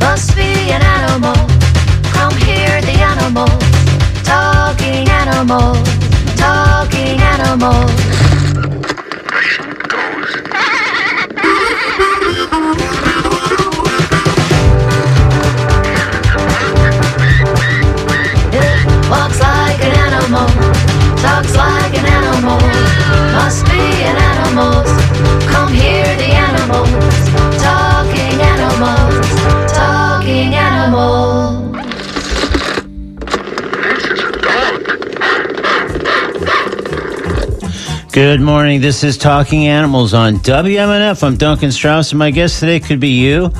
must be an animal. Come here, the animal. Talking animal. Talking animal. It walks like an animal. Talks like an animal. Must be an animal. Come here, the animal. Talking animal. Talking animal. Good morning. This is Talking Animals on WMNF. I'm Duncan Strauss, and my guest today could be you,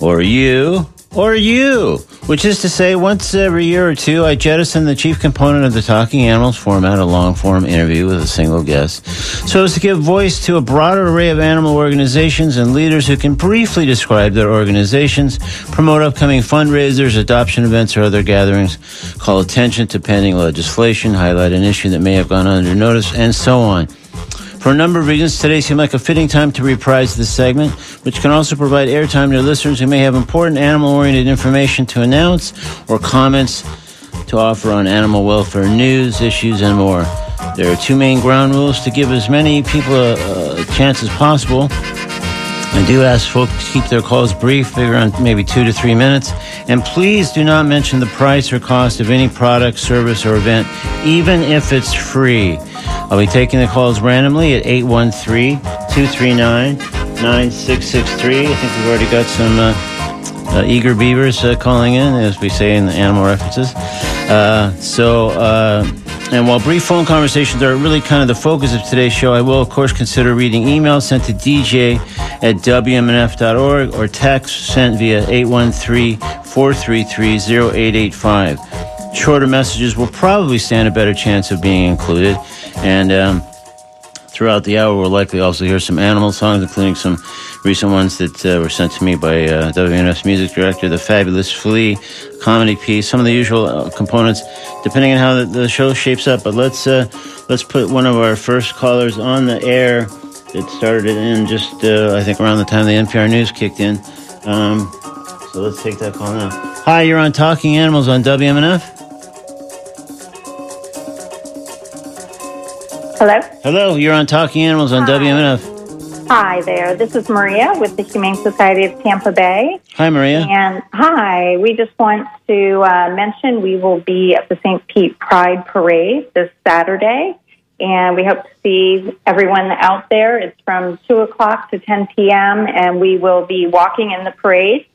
or you, or you. Which is to say, once every year or two, I jettison the chief component of the Talking Animals format, a long-form interview with a single guest, so as to give voice to a broader array of animal organizations and leaders who can briefly describe their organizations, promote upcoming fundraisers, adoption events, or other gatherings, call attention to pending legislation, highlight an issue that may have gone under notice, and so on. For a number of reasons, today seemed like a fitting time to reprise this segment, which can also provide airtime to listeners who may have important animal-oriented information to announce or comments to offer on animal welfare news, issues, and more. There are two main ground rules to give as many people a chance as possible. I do ask folks to keep their calls brief, figure on maybe 2 to 3 minutes, and please do not mention the price or cost of any product, service, or event, even if it's free. I'll be taking the calls randomly at 813-239-9663. I think we've already got some eager beavers calling in, as we say in the animal references. And while brief phone conversations are really kind of the focus of today's show, I will, of course, consider reading emails sent to dj@wmnf.org or text sent via 813-433-0885. Shorter messages will probably stand a better chance of being included. And throughout the hour, we'll likely also hear some animal songs, including some recent ones that were sent to me by WNF's music director, the fabulous Flea, comedy piece, some of the usual components, depending on how the show shapes up. But let's put one of our first callers on the air that started in just, I think, around the time the NPR News kicked in. So let's take that call now. Hi, you're on Talking Animals on WMNF. Hello? Hello, you're on Talking Animals on WMNF. Hi there, this is Maria with the Humane Society of Tampa Bay. Hi, Maria. And hi, we just want to mention we will be at the St. Pete Pride Parade this Saturday, and we hope to see everyone out there. It's from 2 o'clock to 10 p.m., and we will be walking in the parade.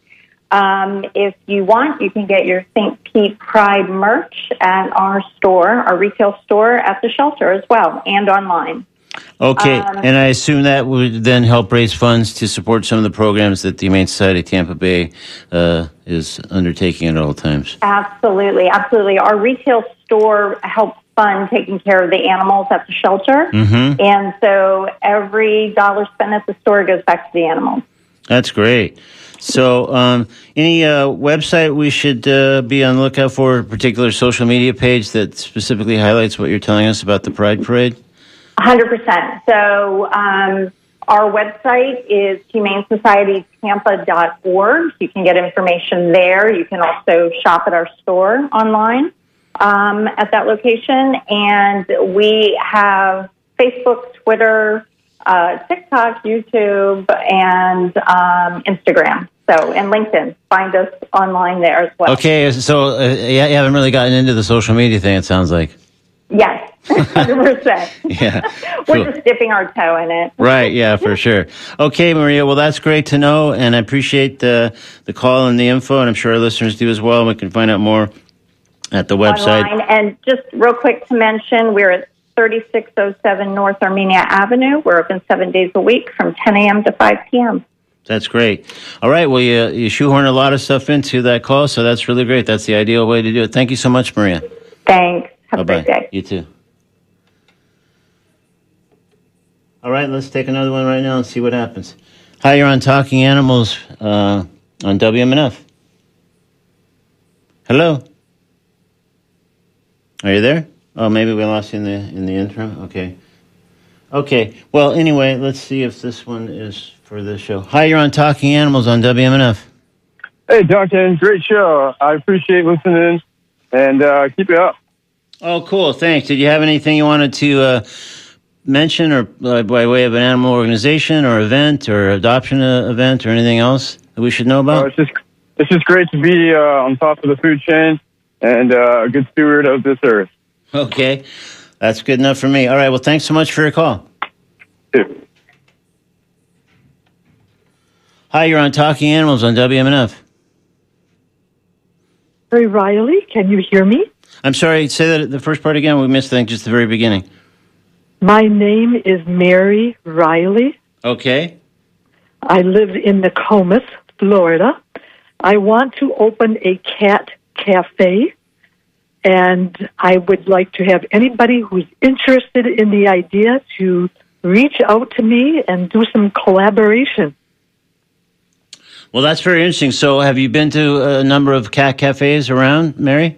If you want, you can get your St. Pete Pride merch at our store, our retail store at the shelter as well, and online. Okay, and I assume that would then help raise funds to support some of the programs that the Humane Society of Tampa Bay is undertaking at all times. Absolutely, absolutely. Our retail store helps fund taking care of the animals at the shelter, and so every dollar spent at the store goes back to the animals. That's great. So any website we should be on the lookout for, a particular social media page that specifically highlights what you're telling us about the Pride Parade? 100%. So our website is humanesocietytampa.org. You can get information there. You can also shop at our store online at that location. And we have Facebook, Twitter, TikTok, YouTube, and Instagram. So, and LinkedIn. Find us online there as well. Okay, so you haven't really gotten into the social media thing, it sounds like. Yes, 100%. Yeah, we're cool. Just dipping our toe in it. Right, yeah, for sure. Okay, Maria, well, that's great to know, and I appreciate the call and the info, and I'm sure our listeners do as well. We can find out more at the website. Online. And just real quick to mention, we're at 3607 North Armenia Avenue. We're open 7 days a week from 10 a.m. to 5 p.m. That's great. All right. Well, you shoehorn a lot of stuff into that call, so that's really great. That's the ideal way to do it. Thank you so much, Maria. Thanks. Have Bye-bye. A great day. You too. All right. Let's take another one right now and see what happens. Hi, you're on Talking Animals on WMNF. Hello. Are you there? Oh, maybe we lost you in the interim? Okay. Well, anyway, let's see if this one is for this show. Hi, you're on Talking Animals on WMNF. Hey, Duncan, great show. I appreciate listening, and keep it up. Oh, cool. Thanks. Did you have anything you wanted to mention, or by way of an animal organization or event or adoption event or anything else that we should know about? It's just great to be on top of the food chain and a good steward of this earth. Okay. That's good enough for me. All right. Well, thanks so much for your call. Yeah. Hi, you're on Talking Animals on WMNF. Mary Riley, can you hear me? I'm sorry, say that the first part again. We missed, I think, just the very beginning. My name is Mary Riley. Okay. I live in Nacoma, Florida. I want to open a cat cafe, and I would like to have anybody who's interested in the idea to reach out to me and do some collaboration. Well, that's very interesting. So have you been to a number of cat cafes around, Mary?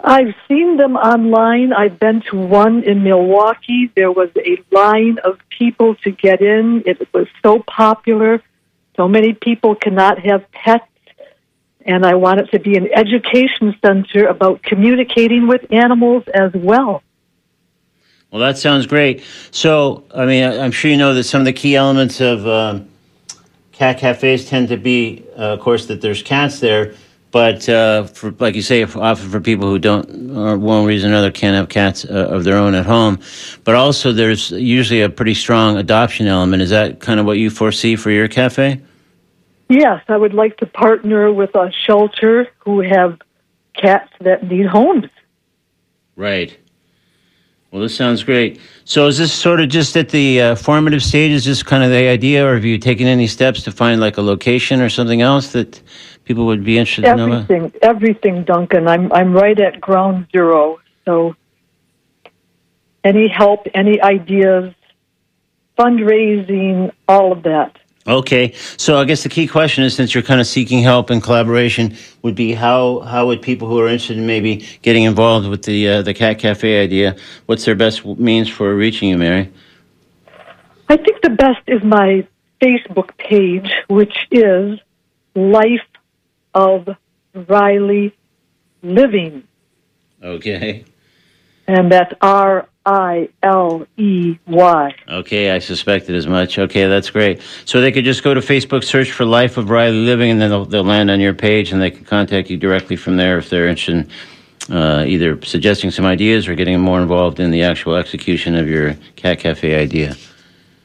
I've seen them online. I've been to one in Milwaukee. There was a line of people to get in. It was so popular. So many people cannot have pets. And I want it to be an education center about communicating with animals as well. Well, that sounds great. So, I mean, I'm sure you know that some of the key elements of cat cafes tend to be, of course, that there's cats there. But for, like you say, often for people who don't, or one reason or another, can't have cats of their own at home. But also there's usually a pretty strong adoption element. Is that kind of what you foresee for your cafe? Yes, I would like to partner with a shelter who have cats that need homes. Right. Well, this sounds great. So is this sort of just at the formative stage? Is this kind of the idea, or have you taken any steps to find like a location or something else that people would be interested in? Everything, Duncan. I'm right at ground zero. So any help, any ideas, fundraising, all of that. Okay. So I guess the key question is, since you're kind of seeking help and collaboration, would be how would people who are interested in maybe getting involved with the cat cafe idea, what's their best means for reaching you, Mary? I think the best is my Facebook page, which is Life of Riley Living. Okay. And that's R-I-L-E-Y. Okay, I suspected as much. Okay, that's great. So they could just go to Facebook, search for Life of Riley Living, and then they'll land on your page, and they can contact you directly from there if they're interested in either suggesting some ideas or getting more involved in the actual execution of your cat cafe idea.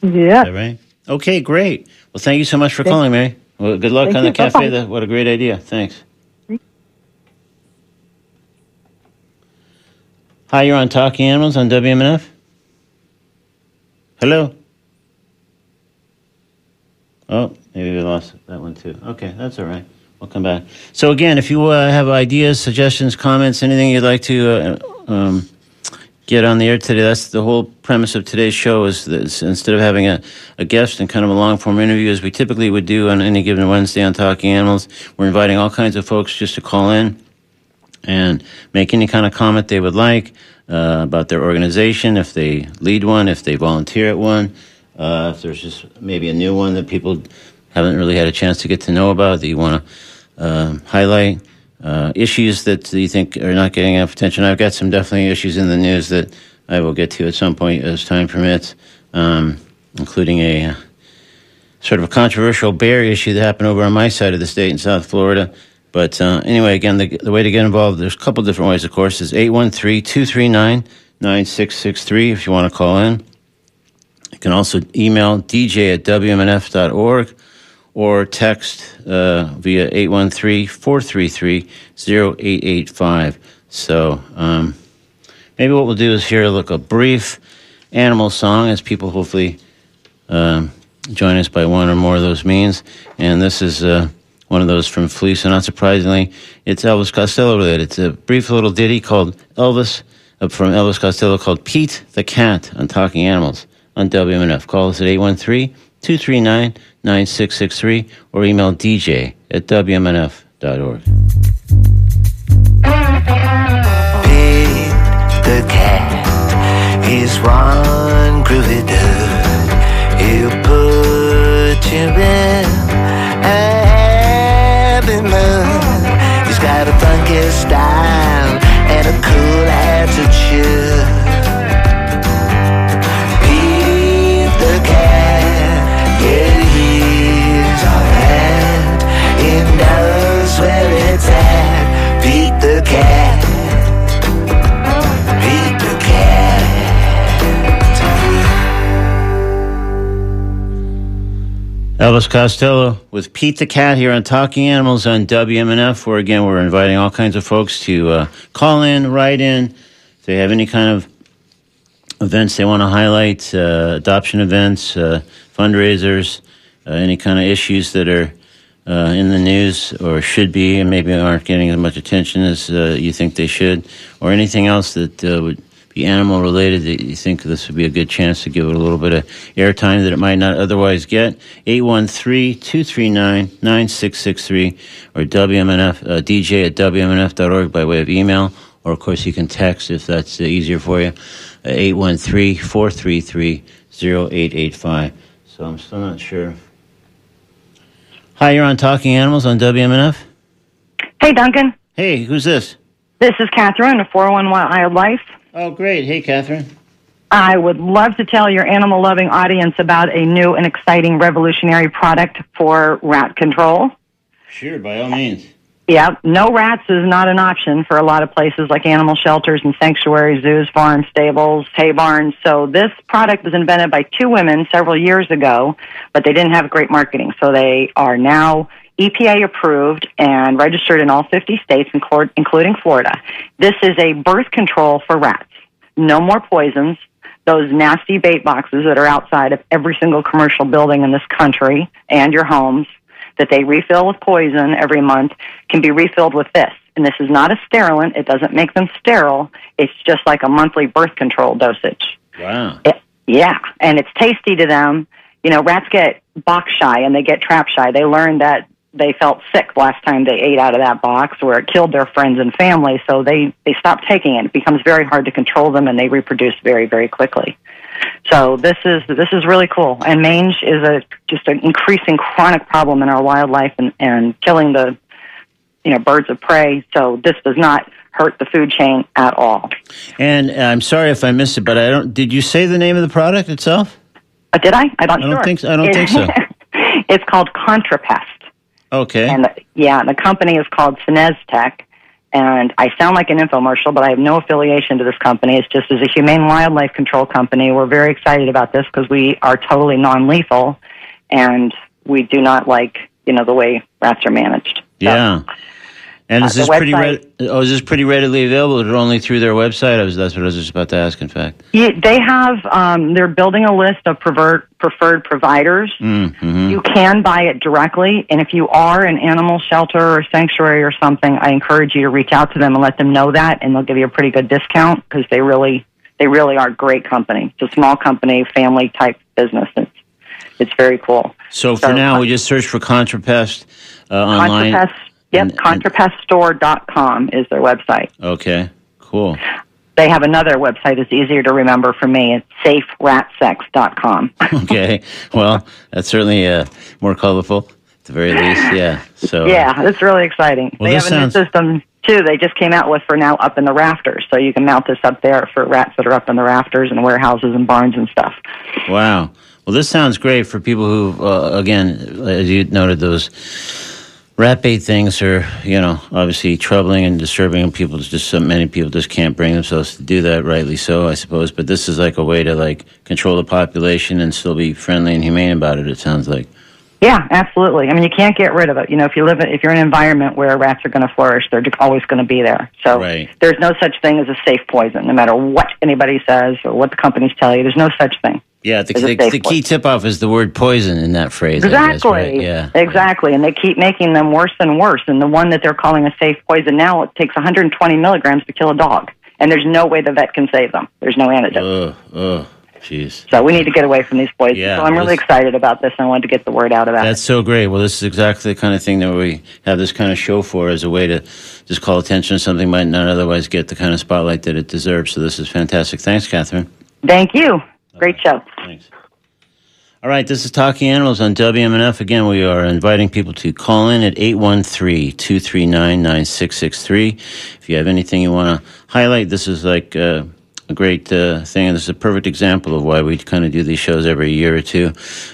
Yeah. Is that right? Okay, great. Well, thank you so much for calling, Mary. Well, good luck on the cafe. Bye-bye. What a great idea. Thanks. Hi, you're on Talking Animals on WMNF. Hello? Oh, maybe we lost that one too. Okay, that's all right. We'll come back. So again, if you have ideas, suggestions, comments, anything you'd like to get on the air today, that's the whole premise of today's show, is that instead of having a guest and kind of a long-form interview as we typically would do on any given Wednesday on Talking Animals, we're inviting all kinds of folks just to call in and make any kind of comment they would like about their organization, if they lead one, if they volunteer at one, if there's just maybe a new one that people haven't really had a chance to get to know about that you want to highlight, issues that you think are not getting enough attention. I've got some definitely issues in the news that I will get to at some point as time permits, including a sort of a controversial bear issue that happened over on my side of the state in South Florida. But anyway, again, the way to get involved, there's a couple different ways, of course, is 813-239-9663 if you want to call in. You can also email dj@wmnf.org or text via 813-433-0885. So maybe what we'll do is hear a brief animal song as people hopefully join us by one or more of those means. And this is... one of those from Flea, so not surprisingly, it's Elvis Costello related. It's a brief little ditty called Elvis, from Elvis Costello, called Pete the Cat on Talking Animals on WMNF. Call us at 813-239-9663 or email dj@wmnf.org. Pete the Cat, he's one groovy dude. He'll put you in. Love. Elvis Costello with Pete the Cat here on Talking Animals on WMNF, where, again, we're inviting all kinds of folks to call in, write in. If they have any kind of events they want to highlight, adoption events, fundraisers, any kind of issues that are in the news or should be and maybe aren't getting as much attention as you think they should, or anything else that would be animal-related that you think this would be a good chance to give it a little bit of airtime that it might not otherwise get, 813-239-9663 or WMNF, DJ at WMNF.org by way of email, or, of course, you can text if that's easier for you, 813-433-0885. So I'm still not sure. Hi, you're on Talking Animals on WMNF. Hey, Duncan. Hey, who's this? This is Catherine of 401 Wildlife. Oh, great. Hey, Catherine. I would love to tell your animal-loving audience about a new and exciting revolutionary product for rat control. Sure, by all means. Yeah, no rats is not an option for a lot of places like animal shelters and sanctuaries, zoos, farms, stables, hay barns. So this product was invented by two women several years ago, but they didn't have great marketing. So they are now EPA approved and registered in all 50 states, including Florida. This is a birth control for rats. No more poisons. Those nasty bait boxes that are outside of every single commercial building in this country and your homes that they refill with poison every month can be refilled with this. And this is not a sterilant. It doesn't make them sterile. It's just like a monthly birth control dosage. Wow. Yeah. And it's tasty to them. You know, rats get box shy and they get trap shy. They learn that they felt sick last time they ate out of that box where it killed their friends and family, so they stopped taking it. It becomes very hard to control them, and they reproduce very, very quickly. So this is really cool. And mange is just an increasing chronic problem in our wildlife and killing the birds of prey, so this does not hurt the food chain at all. And I'm sorry if I missed it, but did you say the name of the product itself? Did I? I don't think so. It's called ContraPest. Okay. And the company is called SinezTech, and I sound like an infomercial, but I have no affiliation to this company. It's just as a humane wildlife control company, we're very excited about this because we are totally non-lethal, and we do not like, the way rats are managed. So, yeah. And is this pretty readily available, or only through their website? That's what I was just about to ask, in fact. Yeah, they have, they're building a list of preferred providers. Mm-hmm. You can buy it directly, and if you are an animal shelter or sanctuary or something, I encourage you to reach out to them and let them know that, and they'll give you a pretty good discount because they really are a great company. It's a small company, family-type business. It's very cool. So for now, we just search for ContraPest online. Yep, ContraPestStore.com is their website. Okay, cool. They have another website that's easier to remember for me. It's SaferatSex.com. Okay, well, that's certainly more colorful at the very least, yeah. So yeah, it's really exciting. Well, they have a new system, too, they just came out with for now up in the rafters, so you can mount this up there for rats that are up in the rafters and warehouses and barns and stuff. Wow. Well, this sounds great for people who, again, as you noted, those rat bait things are, obviously troubling and disturbing, and people just so many people just can't bring themselves to do that, rightly so, I suppose. But this is like a way to control the population and still be friendly and humane about it. It sounds like. Yeah, absolutely. I mean, you can't get rid of it. If you're in an environment where rats are going to flourish, they're always going to be there. So There's no such thing as a safe poison, no matter what anybody says or what the companies tell you. There's no such thing. Yeah, the key tip-off is the word poison in that phrase. Exactly. I guess, right? Yeah. Exactly, and they keep making them worse and worse. And the one that they're calling a safe poison now, it takes 120 milligrams to kill a dog. And there's no way the vet can save them. There's no antidote. Oh, jeez. So we need to get away from these poisons. Yeah, so I'm really excited about this, and I wanted to get the word out about it. That's so great. Well, this is exactly the kind of thing that we have this kind of show for, as a way to just call attention to something that might not otherwise get the kind of spotlight that it deserves. So this is fantastic. Thanks, Catherine. Thank you. Great show. Thanks. All right, this is Talking Animals on WMNF. Again, we are inviting people to call in at 813-239-9663. If you have anything you want to highlight, this is a great thing, and this is a perfect example of why we kind of do these shows every year or two,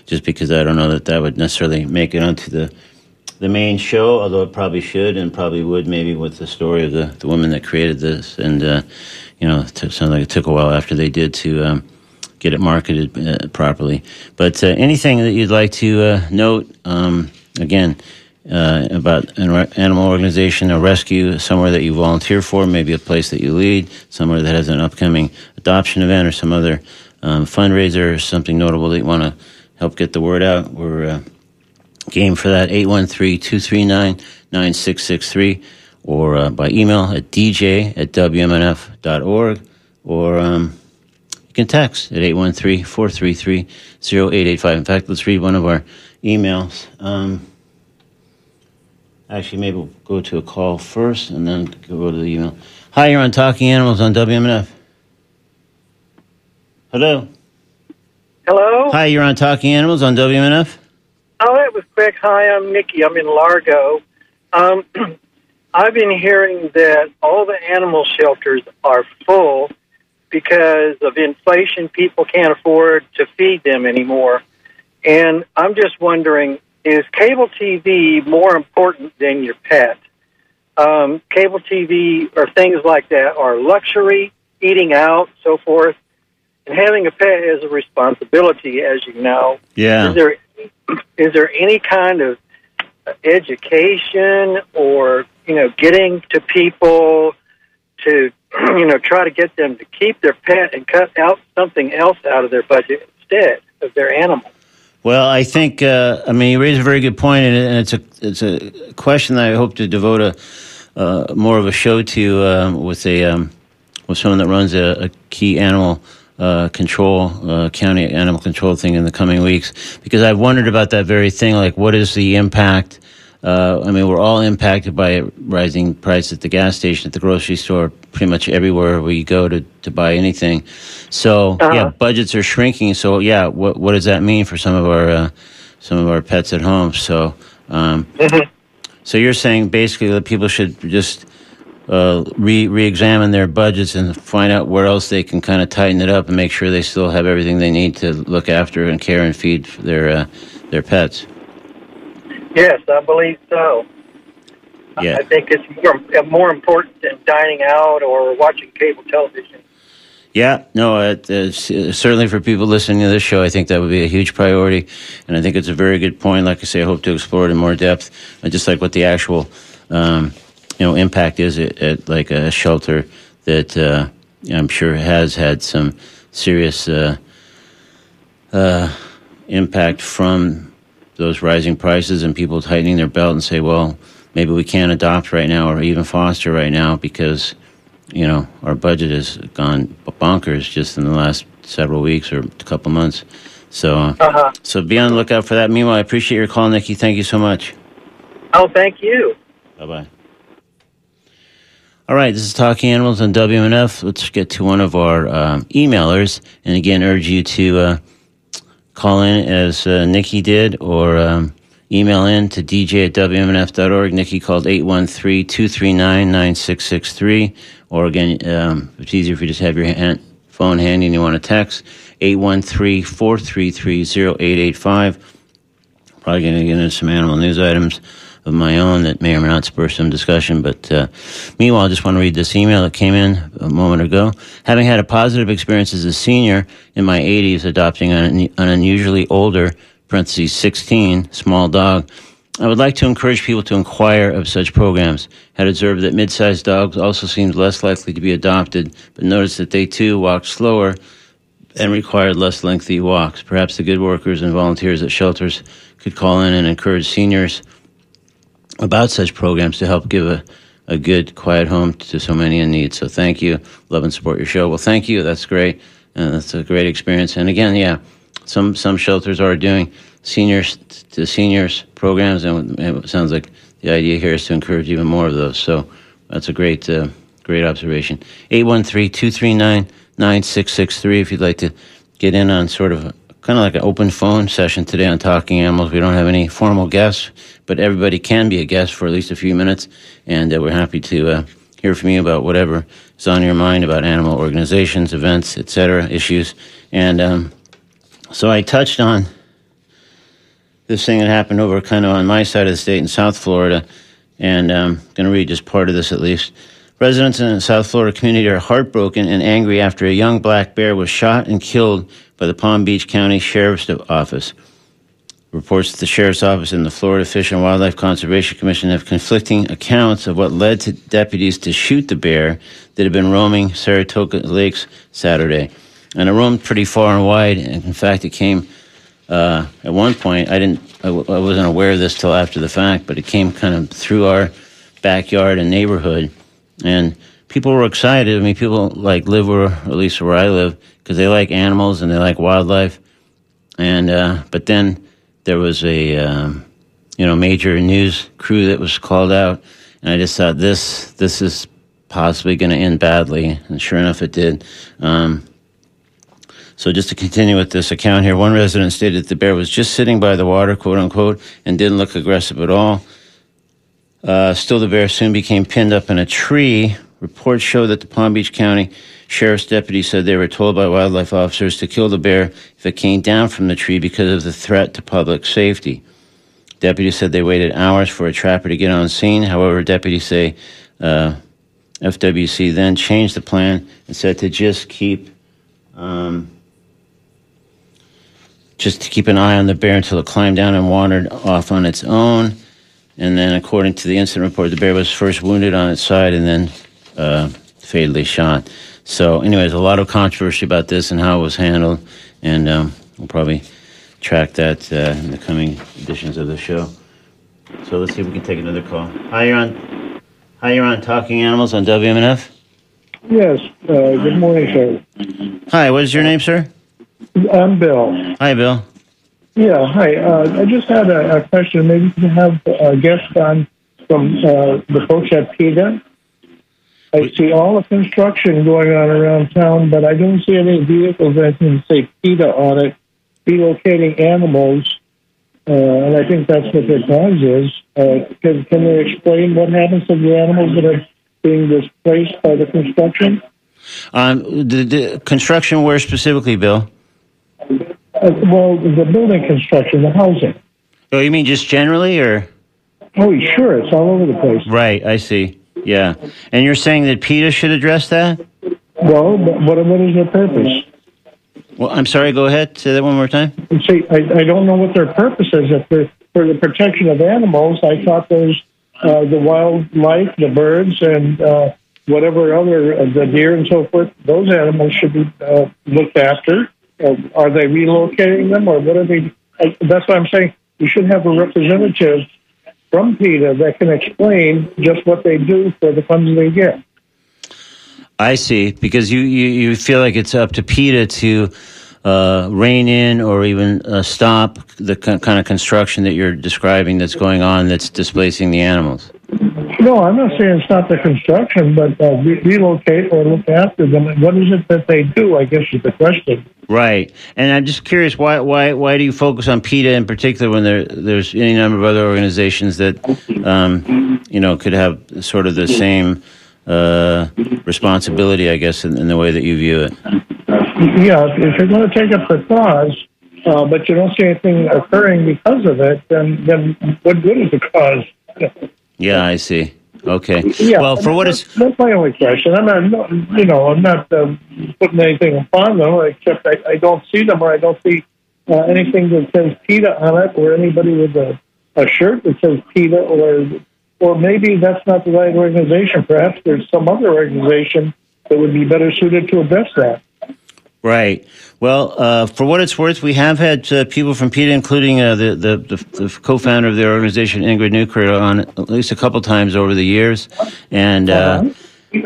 just because I don't know that would necessarily make it onto the main show, although it probably should and probably would, maybe with the story of the woman that created this. And, it sounded like it took a while after they did to get it marketed properly. But anything that you'd like to note, again, about an animal organization, a rescue, somewhere that you volunteer for, maybe a place that you lead, somewhere that has an upcoming adoption event or some other fundraiser or something notable that you want to help get the word out, we're game for that. 813-239-9663 or by email at dj@wmnf.org, or you can text at 813-433-0885. In fact, let's read one of our emails. Actually, maybe we'll go to a call first and then go to the email. Hi, you're on Talking Animals on WMNF. Hello. Hello. Hi, you're on Talking Animals on WMNF. Oh, that was quick. Hi, I'm Nikki. I'm in Largo. I've been hearing that all the animal shelters are full because of inflation. People can't afford to feed them anymore. And I'm just wondering, is cable TV more important than your pet? Cable TV or things like that are luxury, eating out, so forth. And having a pet is a responsibility, as you know. Yeah. Is there any kind of education or, getting to people to, try to get them to keep their pet and cut out something else out of their budget instead of their animal? Well, I think, you raise a very good point, and it's a question that I hope to devote a more of a show to with someone that runs a key animal control, county animal control thing in the coming weeks, because I've wondered about that very thing, like what is the impact? We're all impacted by rising price at the gas station, at the grocery store, pretty much everywhere we go to buy anything. So, budgets are shrinking. So, what does that mean for some of our pets at home? So, so you're saying basically that people should just re-examine their budgets and find out where else they can kind of tighten it up and make sure they still have everything they need to look after and care and feed their pets. Yes, I believe so. Yeah. I think it's more important than dining out or watching cable television. Yeah, no, certainly for people listening to this show, I think that would be a huge priority, and I think it's a very good point. Like I say, I hope to explore it in more depth, just like what the actual impact is at like a shelter that I'm sure has had some serious impact from those rising prices and people tightening their belt and say, well, maybe we can't adopt right now or even foster right now because, our budget has gone bonkers just in the last several weeks or a couple months. So so be on the lookout for that. Meanwhile, I appreciate your call, Nikki. Thank you so much. Oh, thank you. Bye-bye. All right, this is Talking Animals on WMNF. Let's get to one of our emailers. And again, urge you to call in as Nikki did, or email in to dj@wmnf.org. Nikki called 813-239-9663. Or again, it's easier if you just have your phone handy and you want to text, 813-433-0885. Probably going to get into some animal news items of my own that may or may not spur some discussion. But meanwhile, I just want to read this email that came in a moment ago. Having had a positive experience as a senior in my 80s, adopting an unusually older, parentheses 16, small dog, I would like to encourage people to inquire of such programs. Had observed that mid-sized dogs also seemed less likely to be adopted, but noticed that they too walked slower and required less lengthy walks. Perhaps the good workers and volunteers at shelters could call in and encourage seniors about such programs to help give a good, quiet home to so many in need. So thank you. Love and support your show. Well, thank you. That's great. That's a great experience. And again, some shelters are doing seniors to seniors programs, and it sounds like the idea here is to encourage even more of those. So that's a great observation. 813-239-9663 if you'd like to get in on sort of kind of like an open phone session today on Talking Animals. We don't have any formal guests, but everybody can be a guest for at least a few minutes, and we're happy to hear from you about whatever is on your mind about animal organizations, events, etc., issues. And so I touched on this thing that happened over kind of on my side of the state in South Florida, and I'm going to read just part of this at least. Residents in the South Florida community are heartbroken and angry after a young black bear was shot and killed by the Palm Beach County Sheriff's Office. Reports that the Sheriff's Office and the Florida Fish and Wildlife Conservation Commission have conflicting accounts of what led to deputies to shoot the bear that had been roaming Saratoga Lakes Saturday. And it roamed pretty far and wide. And in fact, it came at one point. I wasn't aware of this till after the fact, but it came kind of through our backyard and neighborhood. And people were excited. I mean, people like live where, at least where I live, because they like animals and they like wildlife. And but then there was a major news crew that was called out, and I just thought this is possibly going to end badly, and sure enough, it did. So just to continue with this account here, one resident stated that the bear was just sitting by the water, quote unquote, and didn't look aggressive at all. Still, the bear soon became pinned up in a tree. Reports show that the Palm Beach County Sheriff's deputies said they were told by wildlife officers to kill the bear if it came down from the tree because of the threat to public safety. Deputies said they waited hours for a trapper to get on scene. However, deputies say FWC then changed the plan and said to just keep an eye on the bear until it climbed down and wandered off on its own. And then, according to the incident report, the bear was first wounded on its side and then fatally shot. So anyways, a lot of controversy about this and how it was handled, and we'll probably track that in the coming editions of the show. So let's see if we can take another call. Hi, you're on Talking Animals on WMNF? Yes, good morning, sir. Hi, what is your name, sir? I'm Bill. Hi, Bill. Yeah, hi. I just had a question. Maybe you can have a guest on from the folks at PETA. I see all the construction going on around town, but I don't see any vehicles that can say PETA on it, relocating animals, and I think that's what their cause is. Can they explain what happens to the animals that are being displaced by the construction? The construction where specifically, Bill? Well, the building construction, the housing. Oh, you mean just generally, or? Oh, sure, it's all over the place. Right, I see. Yeah. And you're saying that PETA should address that? Well, what is their purpose? Well, I'm sorry, go ahead. Say that one more time. See, I don't know what their purpose is. If they're for the protection of animals, I thought those the wildlife, the birds, and whatever other, the deer and so forth, those animals should be looked after. Are they relocating them, or what are they? That's what I'm saying. You should have a representative from PETA that can explain just what they do for the funds they get. I see, because you feel like it's up to PETA to rein in or even stop the kind of construction that you're describing that's going on that's displacing the animals. No, I'm not saying stop the construction, but relocate or look after them. And what is it that they do, I guess, is the question. Right. And I'm just curious, why do you focus on PETA in particular when there's any number of other organizations that, could have sort of the same responsibility, I guess, in the way that you view it? Yeah, if you're going to take up the cause, but you don't see anything occurring because of it, then what good is the cause? Yeah, I see. Okay. Yeah, well, for what is that's my only question. I'm not putting anything upon them, except I don't see them, or I don't see anything that says PETA on it, or anybody with a shirt that says PETA, or maybe that's not the right organization. Perhaps there's some other organization that would be better suited to address that. Right. Well, for what it's worth, we have had people from PETA, including the co-founder of their organization, Ingrid Newkirk, on at least a couple times over the years. And, we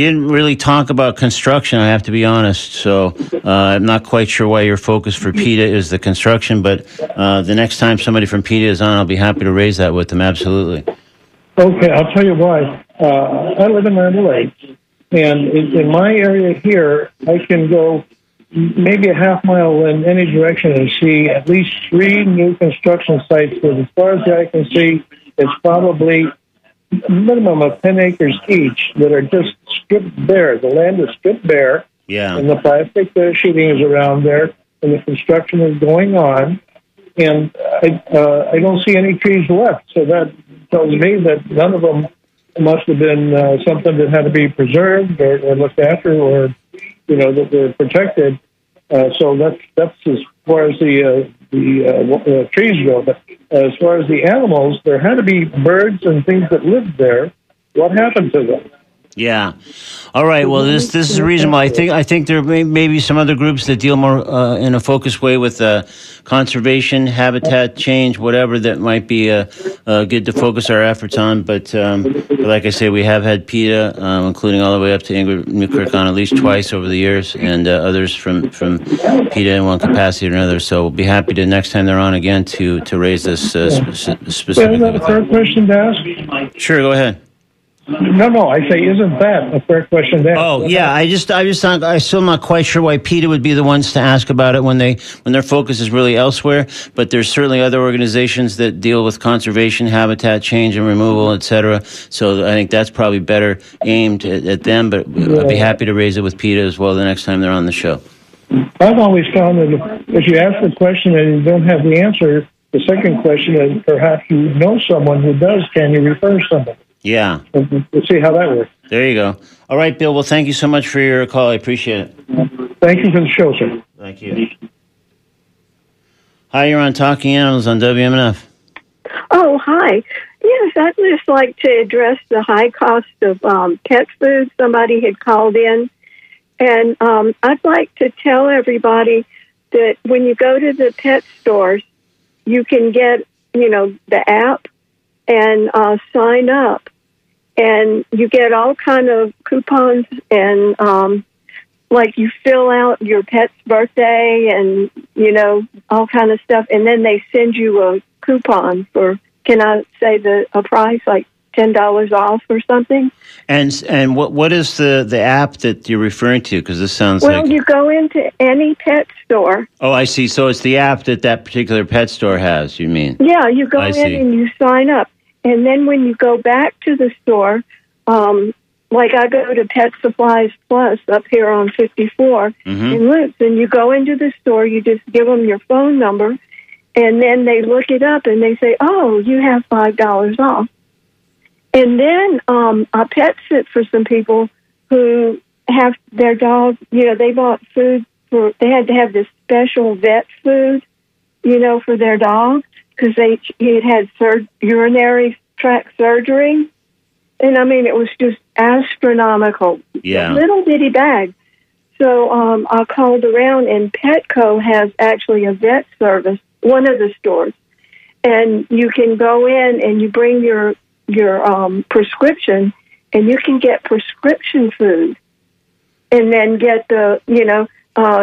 didn't really talk about construction, I have to be honest. So I'm not quite sure why your focus for PETA is the construction, but the next time somebody from PETA is on, I'll be happy to raise that with them, absolutely. Okay, I'll tell you why. I live in Maryland Lake. And in my area here, I can go maybe a half mile in any direction and see at least 3 new construction sites. But as far as I can see, it's probably a minimum of 10 acres each that are just stripped bare. The land is stripped bare, yeah. And the plastic sheeting is around there, and the construction is going on. And I don't see any trees left, so that tells me that none of them must have been something that had to be preserved or looked after, or you know, that they're protected. So that's as far as the trees go. But as far as the animals, there had to be birds and things that lived there. What happened to them? Yeah. All right. Well, this is reasonable. I think there may be some other groups that deal more in a focused way with conservation, habitat change, whatever that might be good to focus our efforts on. But like I say, we have had PETA, including all the way up to Ingrid Newkirk, on at least twice over the years, and others from PETA in one capacity or another. So we'll be happy to, next time they're on again, to raise this specifically. Is that a fair question to ask? Sure. Go ahead. No, I say, isn't that a fair question to ask? Oh, yeah, I'm still not quite sure why PETA would be the ones to ask about it when their focus is really elsewhere, but there's certainly other organizations that deal with conservation, habitat change and removal, et cetera, so I think that's probably better aimed at them, but yeah. I'd be happy to raise it with PETA as well the next time they're on the show. I've always found that if you ask the question and you don't have the answer, the second question is perhaps you know someone who does, can you refer somebody? Yeah. We'll see how that works. There you go. All right, Bill. Well, thank you so much for your call. I appreciate it. Thank you for the show, sir. Thank you. Hi, you're on Talking Animals on WMNF. Oh, hi. Yes, I'd just like to address the high cost of pet food. Somebody had called in. And I'd like to tell everybody that when you go to the pet stores, you can get, you know, the app and sign up. And you get all kind of coupons, and like you fill out your pet's birthday and, you know, all kind of stuff. And then they send you a coupon for, can I say a price, like $10 off or something? And what is the app that you're referring to? Because this sounds like... Well, you go into any pet store. Oh, I see. So it's the app that particular pet store has, you mean? Yeah, you go in and you sign up. And then when you go back to the store, like I go to Pet Supplies Plus up here on 54 in Lutz, and you go into the store, you just give them your phone number, and then they look it up and they say, oh, you have $5 off. And then I pet sit for some people who have their dog, you know, they bought food for, they had to have this special vet food, you know, for their dog because he had urinary tract surgery. And I mean, it was just astronomical. Yeah. A little bitty bag. So I called around, and Petco has actually a vet service, one of the stores. And you can go in and you bring your prescription, and you can get prescription food, and then get the, you know,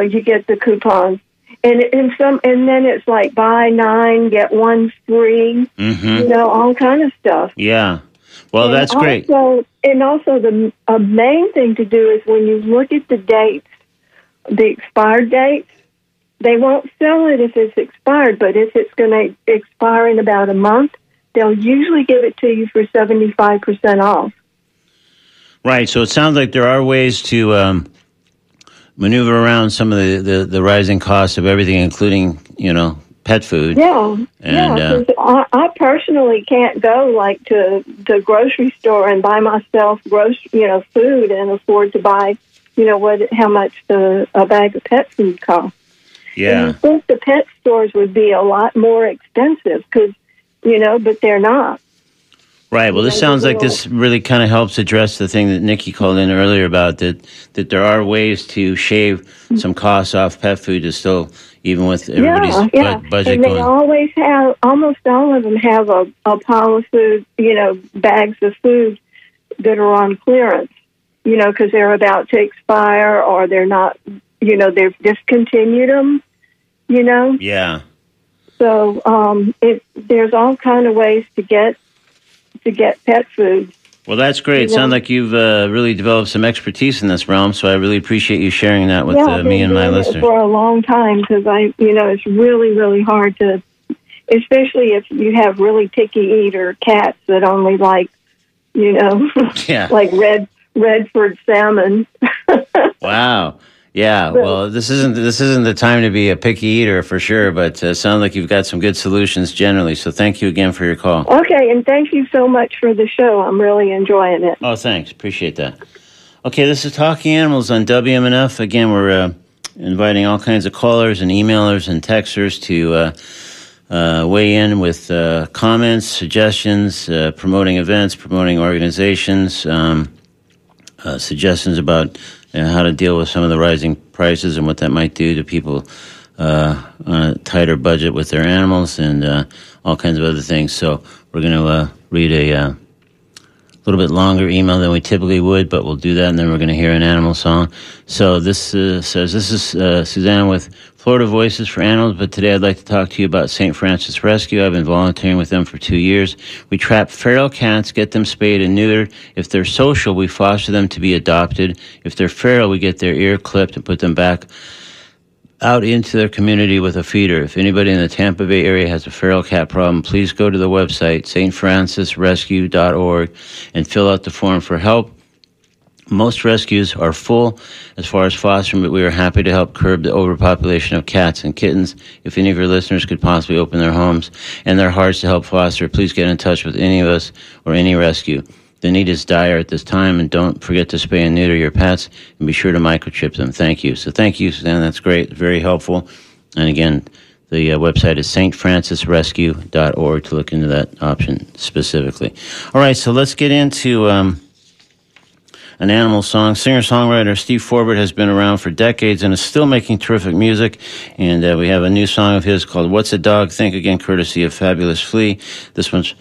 you get the coupons, and then it's like buy 9 get 1 free, you know, all kind of stuff. Yeah, well, and that's great. Also, the main thing to do is when you look at the dates, the expired dates. They won't sell it if it's expired, but if it's going to expire in about a month, they'll usually give it to you for 75% off. Right, so it sounds like there are ways to maneuver around some of the rising costs of everything, including, you know, pet food. Yeah, I personally can't go, like, to the grocery store and buy myself, you know, food and afford to buy, you know, how much a bag of pet food costs. Yeah. And I think the pet stores would be a lot more expensive because, you know, but they're not. Right. Well, this sounds like this really kind of helps address the thing that Nikki called in earlier about, that there are ways to shave some costs off pet food to still, even with everybody's budget and they going. Always have, almost all of them have a pile of food, you know, bags of food that are on clearance, you know, because they're about to expire or they're not, you know, they've discontinued them, you know? Yeah. So there's all kind of ways to get pet food. Well, that's great. It sounds like you've really developed some expertise in this realm, so I really appreciate you sharing that with me and my listeners. I've been doing it for a long time because it's really, really hard to, especially if you have really picky eater cats that only like, you know, like Redford salmon. Wow. Yeah, well, this isn't the time to be a picky eater for sure, but sounds like you've got some good solutions generally. So thank you again for your call. Okay, and thank you so much for the show. I'm really enjoying it. Oh, thanks. Appreciate that. Okay, this is Talking Animals on WMNF. Again, we're inviting all kinds of callers and emailers and texters to weigh in with comments, suggestions, promoting events, promoting organizations, suggestions about how to deal with some of the rising prices and what that might do to people on a tighter budget with their animals and all kinds of other things. So we're going to read a little bit longer email than we typically would, but we'll do that, and then we're going to hear an animal song. So this says, this is Suzanne with Florida Voices for Animals, but today I'd like to talk to you about St. Francis Rescue. I've been volunteering with them for 2 years. We trap feral cats, get them spayed and neutered. If they're social, we foster them to be adopted. If they're feral, we get their ear clipped and put them back out into their community with a feeder. If anybody in the Tampa Bay area has a feral cat problem, please go to the website, stfrancisrescue.org, and fill out the form for help. Most rescues are full as far as fostering, but we are happy to help curb the overpopulation of cats and kittens. If any of your listeners could possibly open their homes and their hearts to help foster, please get in touch with any of us or any rescue. The need is dire at this time, and don't forget to spay and neuter your pets, and be sure to microchip them. Thank you. So thank you, Suzanne. That's great. Very helpful. And again, the website is stfrancisrescue.org to look into that option specifically. All right, so let's get into an animal song. Singer-songwriter Steve Forbert has been around for decades and is still making terrific music. And we have a new song of his called What's a Dog Think, again, courtesy of Fabulous Flea. This one's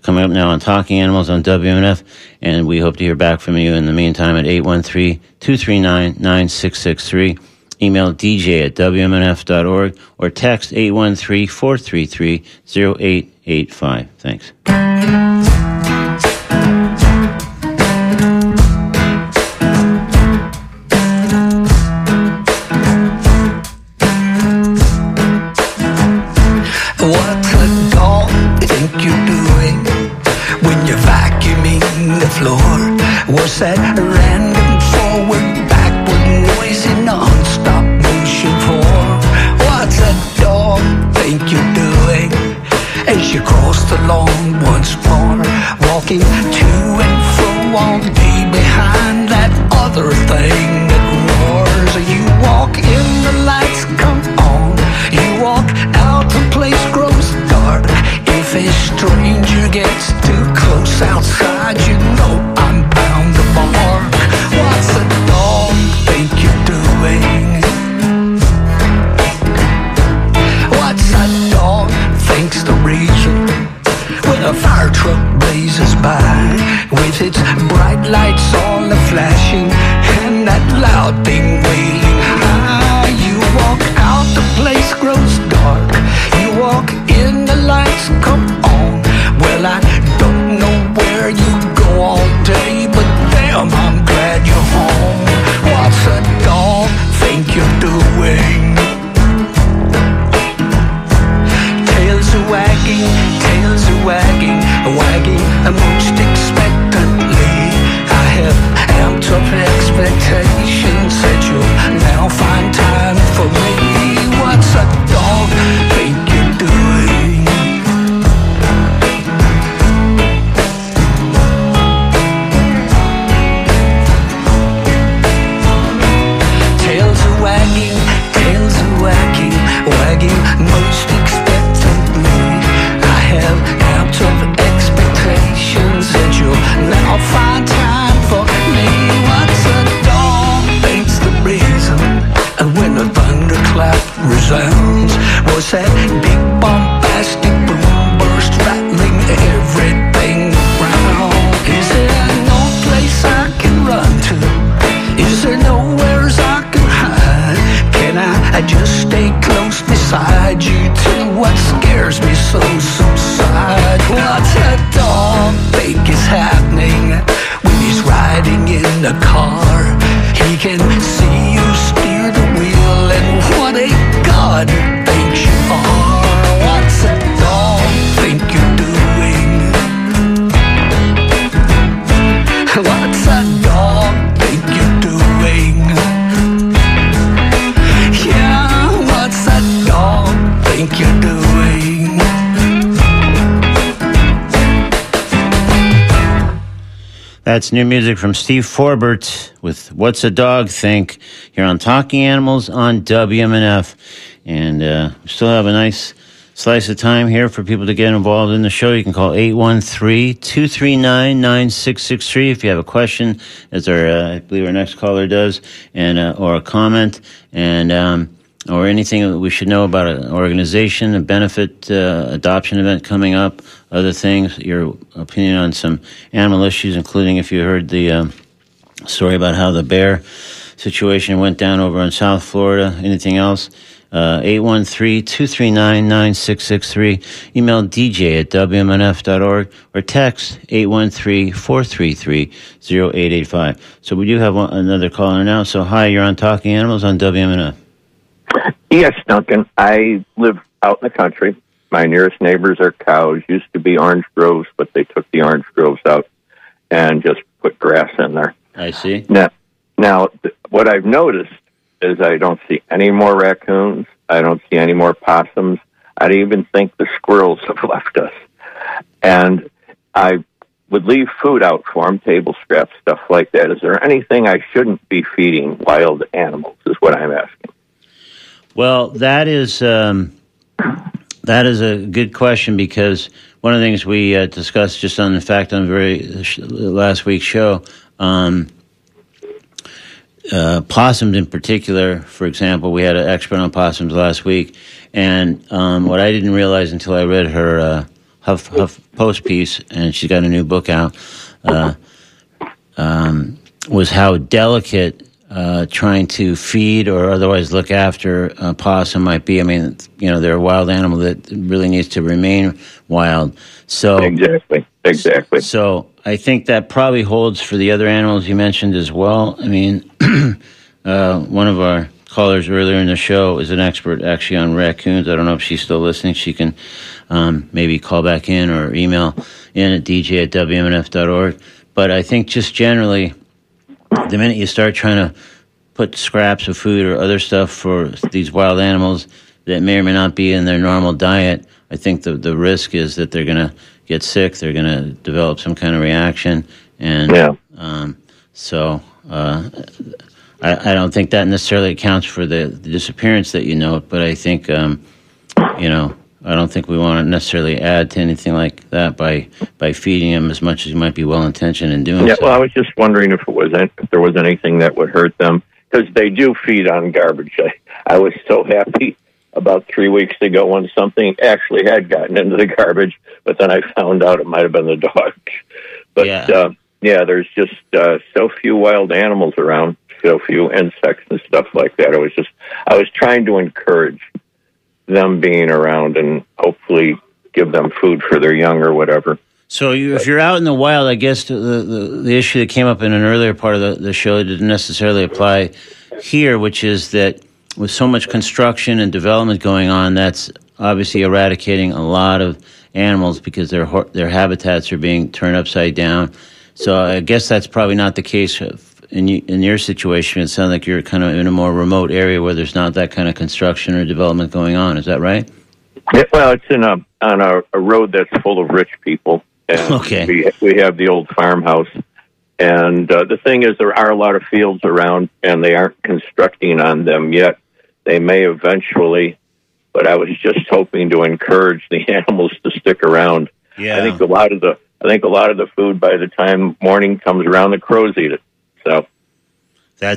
coming up now on Talking Animals on WMNF, and we hope to hear back from you in the meantime at 813-239-9663. Email dj@wmnf.org or text 813-433-0885. Thanks. What's a dog think you do? Floor. What's that random forward, backward, noisy, non-stop motion for? What's a dog think you're doing as you cross the lawn once more? Walking to and fro all day behind that other thing that roars. You walk in, the lights come on. You walk out, the place grows dark. If a stranger gets too close outside, you know I'm bound to bark. What's a dog think you're doing? What's a dog thinks the reason when a fire truck blazes by with its bright lights all a flashing and that loud thing wailing high? You walk out, the place grows dark. You walk in, the lights come on. Well, I don't know where you go all day, but damn, I'm glad you're home. What's a dog think you're doing? Tails are wagging, tails are wagging, wagging most expectantly. I have amped up expectations that you'll now find time for me. What's a dog think you're doing? Most expectantly, I have out of expectations that you'll now find time for me. What's a dog thinks the reason when a thunderclap resounds? Was that big bombastic boom burst rattling everything around? Is there no place I can run to? Is there nowheres I can hide? Can I just stay close beside you till what scares me so subsides? What's a dog think is happening when he's riding in a car? He can see you steer the wheel, and what a god he thinks you are. What's a dog think you're doing? What's a dog think you're doing? That's new music from Steve Forbert with What's a Dog Think? Here on Talking Animals on WMNF. And we still have a nice slice of time here for people to get involved in the show. You can call 813-239-9663 if you have a question, as our I believe our next caller does, and or a comment, and or anything that we should know about an organization, a benefit, adoption event coming up, other things, your opinion on some animal issues, including if you heard the story about how the bear situation went down over in South Florida, anything else. 813-239-9663. Email dj@wmnf.org or text 813-433-0885. So we do have another caller now. So hi, you're on Talking Animals on WMNF. Yes, Duncan. I live out in the country. My nearest neighbors are cows. Used to be orange groves, but they took the orange groves out and just put grass in there. I see. Now what I've noticed is I don't see any more raccoons. I don't see any more possums. I don't even think the squirrels have left us. And I would leave food out for them, table scraps, stuff like that. Is there anything I shouldn't be feeding wild animals is what I'm asking. Well, that is a good question, because one of the things we discussed just on, in fact, on last week's show, possums in particular, for example, we had an expert on possums last week, and what I didn't realize until I read her HuffPost piece, and she's got a new book out, was how delicate trying to feed or otherwise look after a possum might be. I mean, you know, they're a wild animal that really needs to remain wild. So exactly. So I think that probably holds for the other animals you mentioned as well. I mean, one of our callers earlier in the show is an expert actually on raccoons. I don't know if she's still listening. She can maybe call back in or email in at dj@wmnf.org. But I think just generally, the minute you start trying to put scraps of food or other stuff for these wild animals that may or may not be in their normal diet, I think the risk is that they're going to get sick, they're going to develop some kind of reaction, and I don't think that necessarily accounts for the disappearance that you know, but I think, I don't think we want to necessarily add to anything like that by feeding them as much as you might be well-intentioned in doing so. Well, I was just wondering if there was anything that would hurt them, because they do feed on garbage. I was so happy about 3 weeks ago when something actually had gotten into the garbage, but then I found out it might have been the dog. But, there's just so few wild animals around, so few insects and stuff like that. I was trying to encourage them being around and hopefully give them food for their young or whatever. So if you're out in the wild, I guess the issue that came up in an earlier part of the show didn't necessarily apply here, which is that with so much construction and development going on, that's obviously eradicating a lot of animals because their habitats are being turned upside down. So I guess that's probably not the case in your situation. It sounds like you're kind of in a more remote area where there's not that kind of construction or development going on. Is that right? Yeah, well, it's on a road that's full of rich people. And okay. We have the old farmhouse. And the thing is, there are a lot of fields around, and they aren't constructing on them yet. They may eventually, but I was just hoping to encourage the animals to stick around. Yeah. I think a lot of the food by the time morning comes around, the crows eat it. So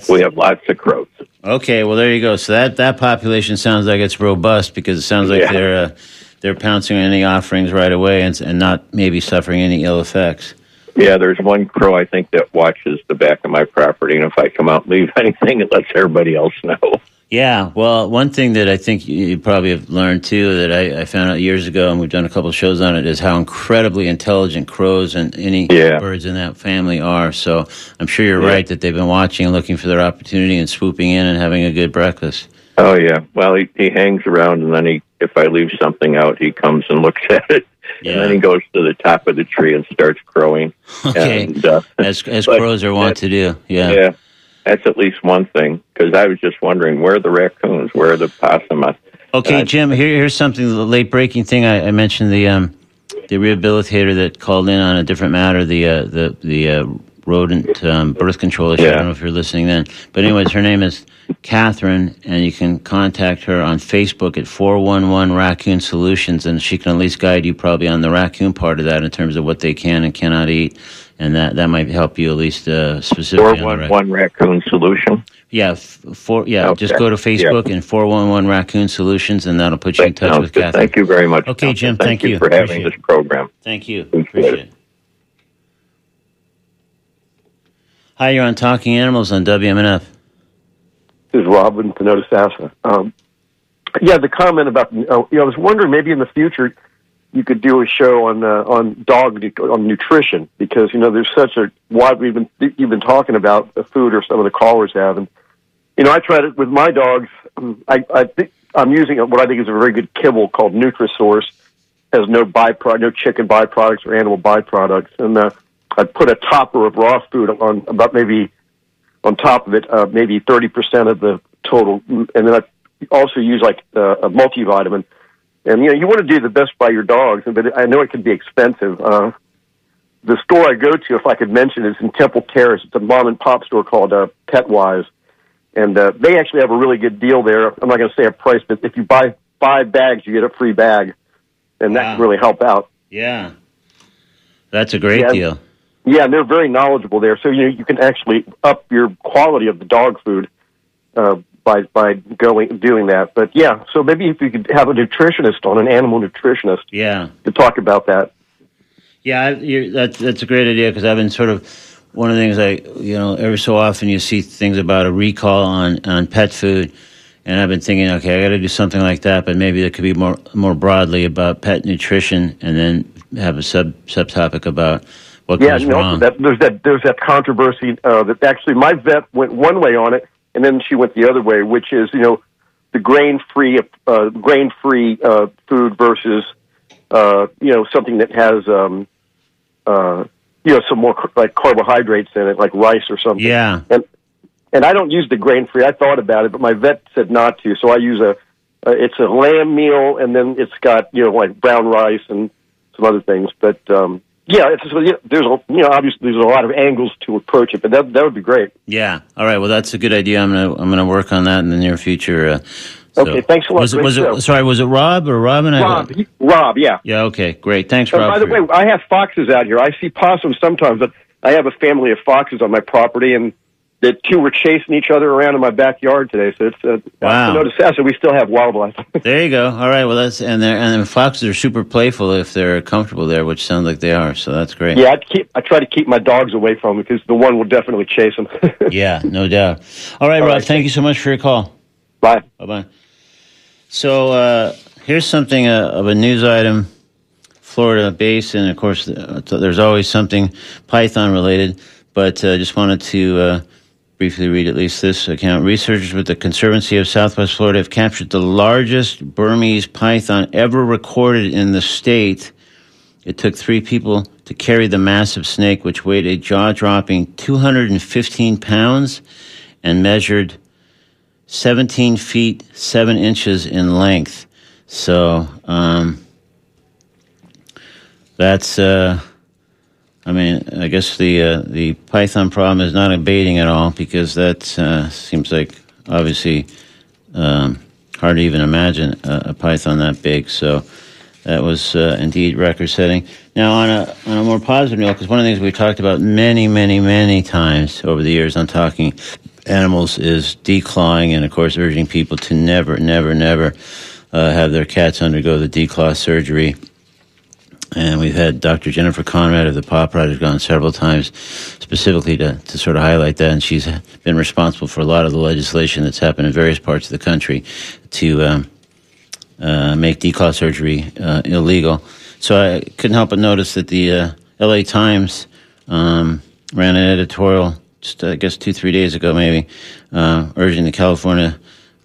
we have lots of crows. Okay, well there you go. So that population sounds like it's robust, because it sounds like they're pouncing on any offerings right away and not maybe suffering any ill effects. Yeah, there's one crow I think that watches the back of my property, and if I come out and leave anything, it lets everybody else know. Yeah, well, one thing that I think you probably have learned too, that I found out years ago, and we've done a couple of shows on it, is how incredibly intelligent crows and any birds in that family are. So I'm sure you're right that they've been watching and looking for their opportunity and swooping in and having a good breakfast. Oh, yeah. Well, he hangs around, and then if I leave something out, he comes and looks at it. Yeah. And then he goes to the top of the tree and starts crowing. Okay, and, as crows are wont to do, yeah. That's at least one thing, because I was just wondering, where are the raccoons? Where are the possum? Okay, Jim, here's something, the late-breaking thing. I mentioned the rehabilitator that called in on a different matter, the rodent birth control issue. Yeah. I don't know if you're listening then. But anyways, her name is Catherine, and you can contact her on Facebook at 411 Raccoon Solutions, and she can at least guide you probably on the raccoon part of that in terms of what they can and cannot eat, and that might help you at least specifically. 411 Raccoon Solution? Yeah, okay. Just go to Facebook and 411 Raccoon Solutions, and that'll put you in touch with Catherine. Thank you very much. Okay, Jim, thank you. For having this program. Thank you. Appreciate it. Hi, you're on Talking Animals on WMNF. This is Robin, Pinota Sassa. The comment about, I was wondering maybe in the future you could do a show on nutrition, because, there's such a wide, you've been talking about the food, or some of the callers have. And, I tried it with my dogs. I think I'm using what I think is a very good kibble called Nutrisource. It has no chicken byproducts or animal byproducts. And, I put a topper of raw food on top of it, maybe 30% of the total. And then I also use a multivitamin. And, you want to do the best by your dogs, but I know it can be expensive. The store I go to, if I could mention, is in Temple Terrace. It's a mom and pop store called Petwise. And they actually have a really good deal there. I'm not going to say a price, but if you buy 5 bags, you get a free bag. And that can really help out. Yeah. That's a great deal. Yeah, and they're very knowledgeable there. So you can actually up your quality of the dog food by doing that. But yeah, so maybe if you could have a nutritionist on, an animal nutritionist, to talk about that. Yeah, that's a great idea, because I've been sort of, one of the things every so often you see things about a recall on pet food, and I've been thinking, okay, I got to do something like that, but maybe it could be more broadly about pet nutrition, and then have a subtopic about. Yeah, there's that controversy that actually my vet went one way on it, and then she went the other way, which is the grain-free food versus something that has some more like carbohydrates in it, like rice or something. Yeah, and I don't use the grain-free. I thought about it, but my vet said not to, so I use it's a lamb meal, and then it's got like brown rice and some other things, but. Yeah, there's obviously there's a lot of angles to approach it, but that would be great. Yeah. All right. Well, that's a good idea. I'm gonna work on that in the near future. Okay. Thanks a lot. Was it Rob or Robin? Rob. Yeah. Yeah. Okay. Great. Thanks, Rob. By the way, I have foxes out here. I see possums sometimes, but I have a family of foxes on my property, and the two were chasing each other around in my backyard today. So it's wow. So we still have wildlife. There you go. All right. Well, and foxes are super playful if they're comfortable there, which sounds like they are. So that's great. Yeah, I try to keep my dogs away from them, because the one will definitely chase them. Yeah, no doubt. All right, Rob. Thank you so much for your call. Bye. Bye. Bye. So here's something of a news item, Florida-based, and of course there's always something python-related, but I just wanted to. Briefly read at least this account. Researchers with the Conservancy of Southwest Florida have captured the largest Burmese python ever recorded in the state. It took 3 people to carry the massive snake, which weighed a jaw-dropping 215 pounds and measured 17 feet 7 inches in length. So that's... I guess the python problem is not abating at all, because that seems like, obviously, hard to even imagine a python that big. So that was indeed record-setting. Now, on a more positive note, because one of the things we've talked about many, many, many times over the years on Talking Animals is declawing, and, of course, urging people to never, never, never have their cats undergo the declaw surgery. And we've had Dr. Jennifer Conrad of the Paw Project on several times specifically to sort of highlight that. And she's been responsible for a lot of the legislation that's happened in various parts of the country to make declaw surgery illegal. So I couldn't help but notice that the LA Times ran an editorial just, I guess, 2-3 days ago maybe, urging the California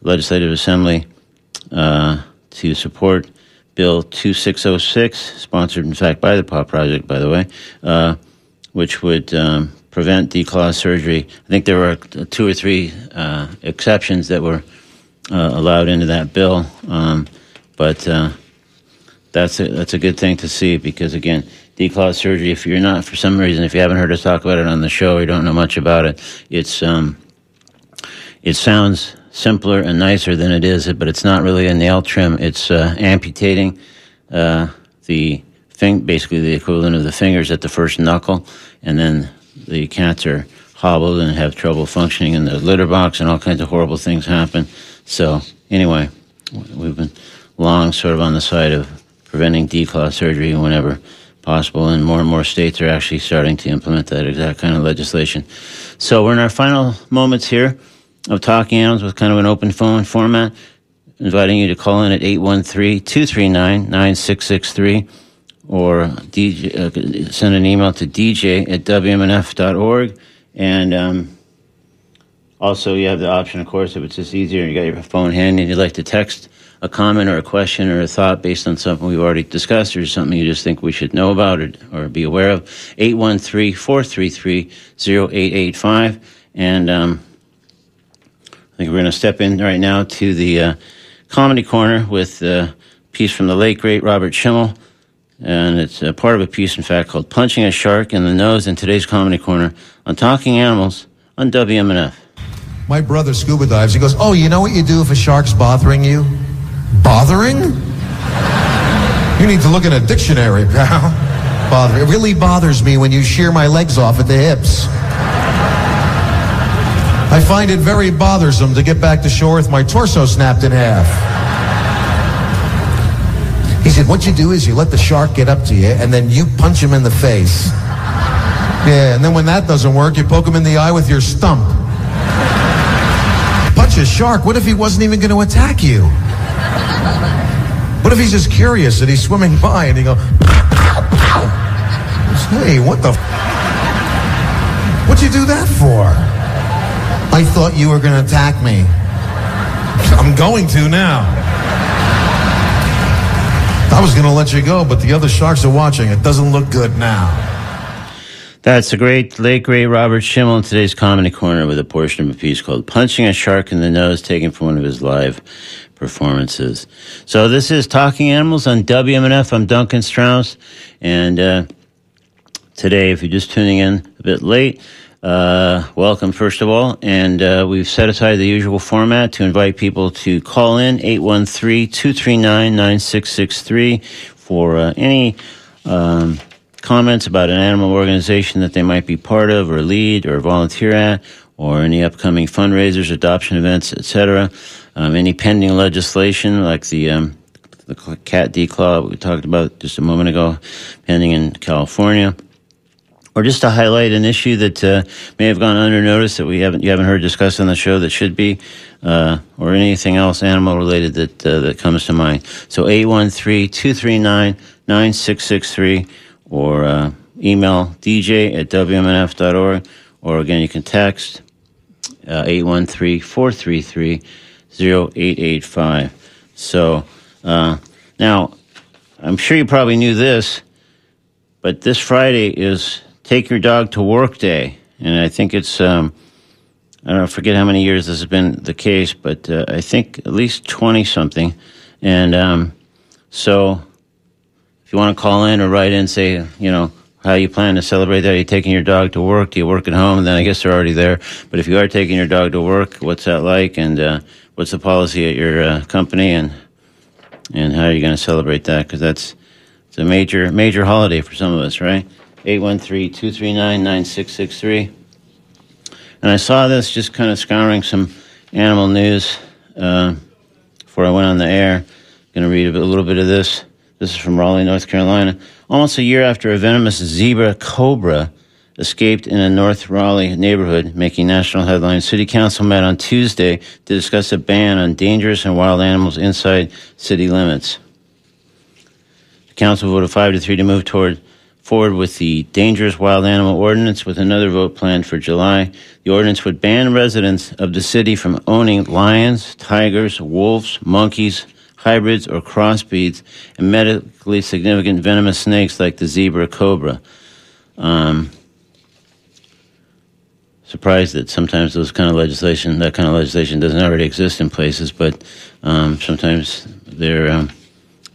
Legislative Assembly to support Bill 2606, sponsored, in fact, by the Paw Project, by the way, which would prevent declaw surgery. I think there were 2 or 3 exceptions that were allowed into that bill, but that's a good thing to see, because, again, declaw surgery. If you're not, for some reason, if you haven't heard us talk about it on the show or you don't know much about it, it's it sounds simpler and nicer than it is, but it's not really a nail trim. It's amputating the thing, basically the equivalent of the fingers at the first knuckle, and then the cats are hobbled and have trouble functioning in the litter box, and all kinds of horrible things happen. So anyway, we've been long sort of on the side of preventing declaw surgery whenever possible, and more states are actually starting to implement that exact kind of legislation. So we're in our final moments here of Talking Animals with kind of an open phone format, inviting you to call in at 813-239-9663 or send an email to dj@wmnf.org. And also you have the option, of course, if it's just easier and you got your phone handy and you'd like to text a comment or a question or a thought based on something we've already discussed or something you just think we should know about or be aware of, 813-433-0885. And I think we're going to step in right now to the Comedy Corner with a piece from the late, great Robert Schimmel. And it's a part of a piece, in fact, called Punching a Shark in the Nose, in today's Comedy Corner on Talking Animals on WMNF. My brother scuba dives. He goes, "Oh, you know what you do if a shark's bothering you?" Bothering? You need to look in a dictionary, pal. Bothering. It really bothers me when you shear my legs off at the hips. I find it very bothersome to get back to shore with my torso snapped in half. He said, "What you do is you let the shark get up to you and then you punch him in the face. Yeah, and then when that doesn't work, you poke him in the eye with your stump." Punch a shark? What if he wasn't even going to attack you? What if he's just curious and he's swimming by and he goes, "Hey, what the f***? What'd you do that for? I thought you were going to attack me." I'm going to now. I was going to let you go, but the other sharks are watching. It doesn't look good now. That's the great, late, great Robert Schimmel in today's Comedy Corner with a portion of a piece called Punching a Shark in the Nose, taken from one of his live performances. So this is Talking Animals on WMNF. I'm Duncan Strauss. And today, if you're just tuning in a bit late, welcome, first of all, and we've set aside the usual format to invite people to call in, 813-239-9663, for any comments about an animal organization that they might be part of or lead or volunteer at, or any upcoming fundraisers, adoption events, etc. Any pending legislation like the cat declaw we talked about just a moment ago, pending in California. Or just to highlight an issue that may have gone under notice that you haven't heard discussed on the show that should be, or anything else animal related that that comes to mind. So 813-239-9663 or email dj@wmnf.org, or again you can text 813-433-0885. So now I'm sure you probably knew this, but this Friday is Take Your Dog to Work Day, and I think it's, I don't know, forget how many years this has been the case, but I think at least 20-something, and so if you want to call in or write in, say, you know, how you plan to celebrate that. Are you taking your dog to work? Do you work at home? And then I guess they're already there, but if you are taking your dog to work, what's that like, and what's the policy at your company, and how are you going to celebrate that, because it's a major, major holiday for some of us, right? 813-239-9663. And I saw this just kind of scouring some animal news before I went on the air. Going to read a little bit of this. This is from Raleigh, North Carolina. Almost a year after a venomous zebra cobra escaped in a North Raleigh neighborhood, making national headlines, City Council met on Tuesday to discuss a ban on dangerous and wild animals inside city limits. The council voted 5-3 to move forward with the dangerous wild animal ordinance, with another vote planned for July. The ordinance would ban residents of the city from owning lions, tigers, wolves, monkeys, hybrids, or crossbreeds, and medically significant venomous snakes like the zebra cobra. Surprised that sometimes that kind of legislation doesn't already exist in places, but sometimes they're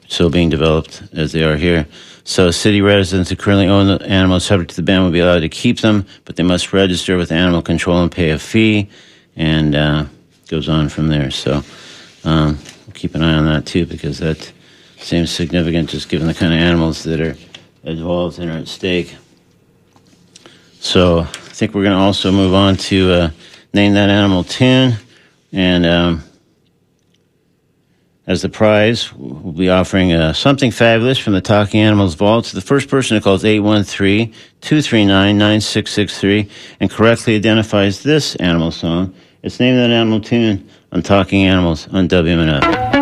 still being developed as they are here. So city residents who currently own the animals subject to the ban will be allowed to keep them, but they must register with animal control and pay a fee, and goes on from there. So keep an eye on that, too, because that seems significant just given the kind of animals that are involved and are at stake. So I think we're going to also move on to Name That Animal tune, and as the prize, we'll be offering something fabulous from the Talking Animals Vault to the first person who calls 813-239-9663 and correctly identifies this animal song. It's Name That Animal Tune on Talking Animals on WMNF.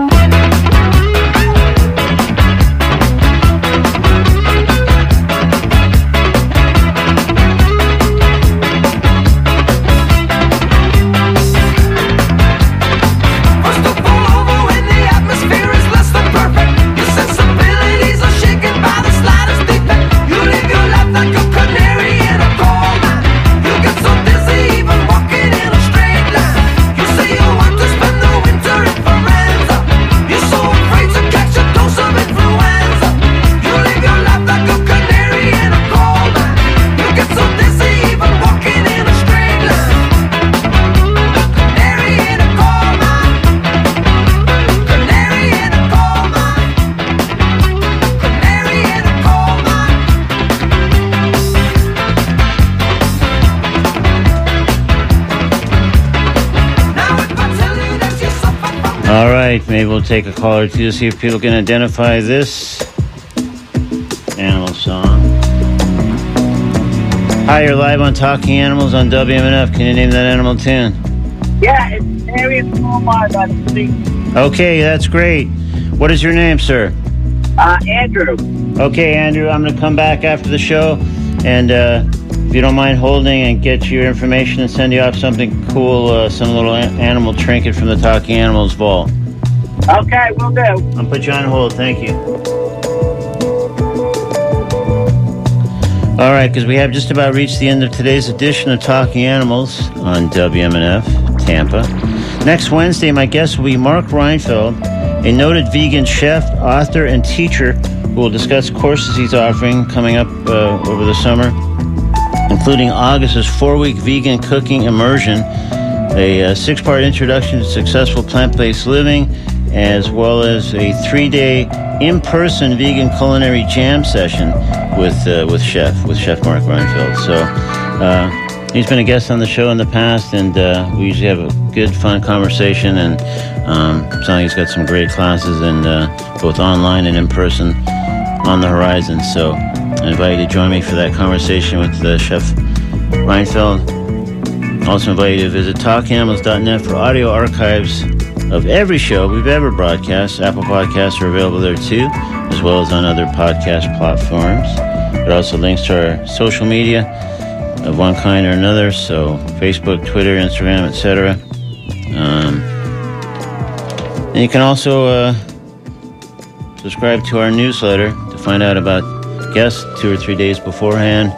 Maybe we'll take a call or two to see if people can identify this animal song. Hi, you're live on Talking Animals on WMNF. Can you name that animal tune? Yeah, it's Mary Riley. Okay, that's great. What is your name, sir? Andrew. Okay, Andrew, I'm going to come back after the show, and if you don't mind holding, and get your information and send you off something cool, some little animal trinket from the Talking Animals Vault. Okay, will do. I'll put you on hold. Thank you. All right, because we have just about reached the end of today's edition of Talking Animals on WMNF Tampa. Next Wednesday, my guest will be Mark Reinfeld, a noted vegan chef, author, and teacher who will discuss courses he's offering coming up over the summer, including August's 4-week vegan cooking immersion, a 6-part introduction to successful plant-based living, as well as a 3-day in-person vegan culinary jam session with Chef Mark Reinfeld. So he's been a guest on the show in the past, and we usually have a good, fun conversation. And so he's got some great classes, and both online and in person, on the horizon. So I invite you to join me for that conversation with Chef Reinfeld. Also invite you to visit talkinganimals.net for audio archives of every show we've ever broadcast. Apple Podcasts are available there too, as well as on other podcast platforms. There are also links to our social media of one kind or another, so Facebook, Twitter, Instagram, etc. And you can also subscribe to our newsletter to find out about guests 2 or 3 days beforehand,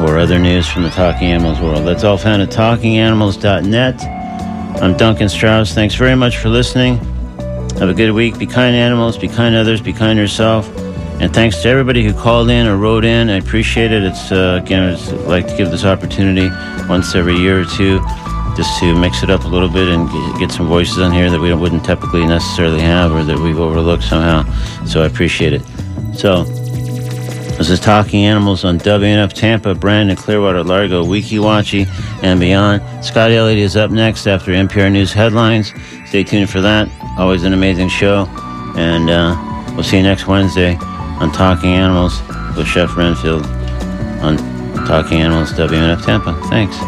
or other news from the Talking Animals world. That's all found at talkinganimals.net. I'm Duncan Strauss. Thanks very much for listening. Have a good week. Be kind to animals, be kind to others, be kind to yourself. And thanks to everybody who called in or wrote in. I appreciate it. It's again, I'd like to give this opportunity once every year or two just to mix it up a little bit and get some voices on here that we wouldn't typically necessarily have, or that we've overlooked somehow. So I appreciate it. So this is Talking Animals on WNF Tampa, Brandon, Clearwater, Largo, Weekiwachi, and beyond. Scott Elliott is up next after NPR News headlines. Stay tuned for that. Always an amazing show. And we'll see you next Wednesday on Talking Animals with Chef Renfield on Talking Animals WNF Tampa. Thanks.